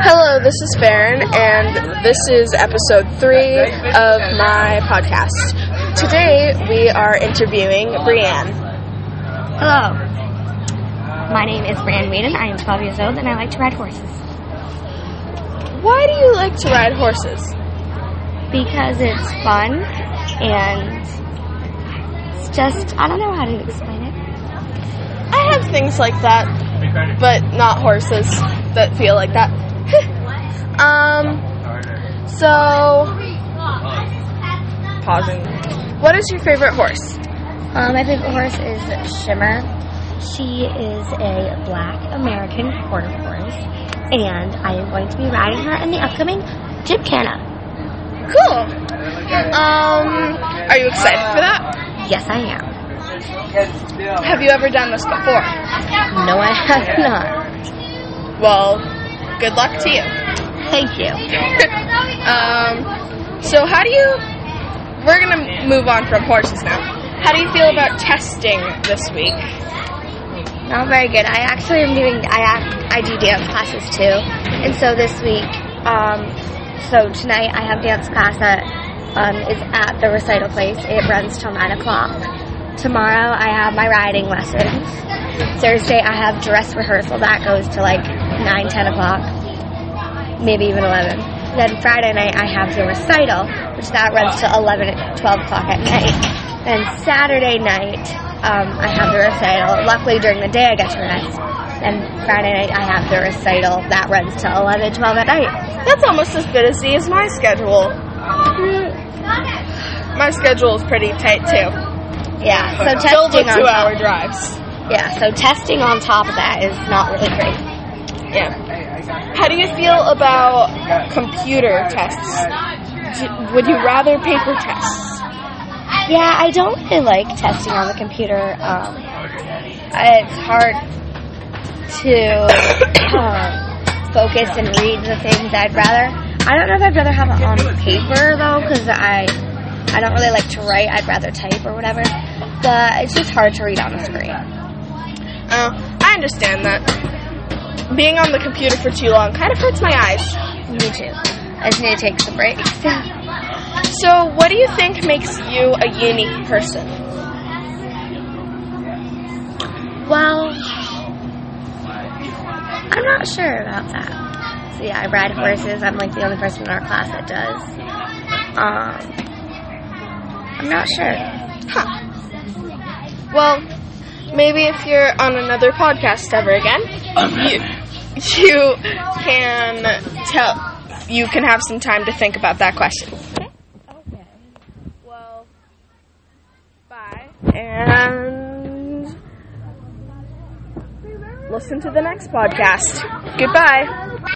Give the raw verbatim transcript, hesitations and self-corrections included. Hello, this is Farron, and this is episode three of my podcast. Today, we are interviewing Breanne. Hello. My name is Breanne Weeden. I am twelve years old, and I like to ride horses. Why do you like to ride horses? Because it's fun, and it's just, I don't know how to explain it. I have things like that, but not horses that feel like that. um, so, pausing. What is your favorite horse? Uh, my favorite horse is Shimmer. She is a black American Quarter horse, and I am going to be riding her in the upcoming Gymkhana. Cool. Um, are you excited for that? Yes, I am. Have you ever done this before? No, I have not. Well, good luck to you. Thank you. um, so how do you... We're going to move on from horses now. How do you feel about testing this week? Not very good. I actually am doing... I, act, I do dance classes too. And so this week... Um, so tonight I have dance class that um, is at the recital place. It runs till nine o'clock. Tomorrow I have my riding lessons. Thursday I have dress rehearsal. That goes to like nine, ten o'clock, maybe even eleven. Then Friday night I have the recital, which that runs to eleven, twelve o'clock at night. Then Saturday night um, I have the recital. Luckily during the day I get to rest. Then Friday night I have the recital. That runs to eleven, twelve at night. That's almost as good as as my schedule. My schedule is pretty tight too. Yeah, so testing on two-hour drives. Yeah, so testing on top of that is not really great. Yeah. How do you feel about computer tests? Do, would you rather paper tests? Yeah, I don't really like testing on the computer. Um, it's hard to um, focus and read the things. I'd rather. I don't know if I'd rather have it on paper though, because I. I don't really like to write. I'd rather type or whatever. But it's just hard to read on a screen. Oh, I understand that. Being on the computer for too long kind of hurts my eyes. Me too. I just need to take some breaks. So, what do you think makes you a unique person? Well, I'm not sure about that. So, yeah, I ride horses. I'm like the only person in our class that does. Um... I'm not sure. Huh. Well, maybe if you're on another podcast ever again, you, you can tell you can have some time to think about that question. Okay. Okay. Well, bye. And listen to the next podcast. Goodbye.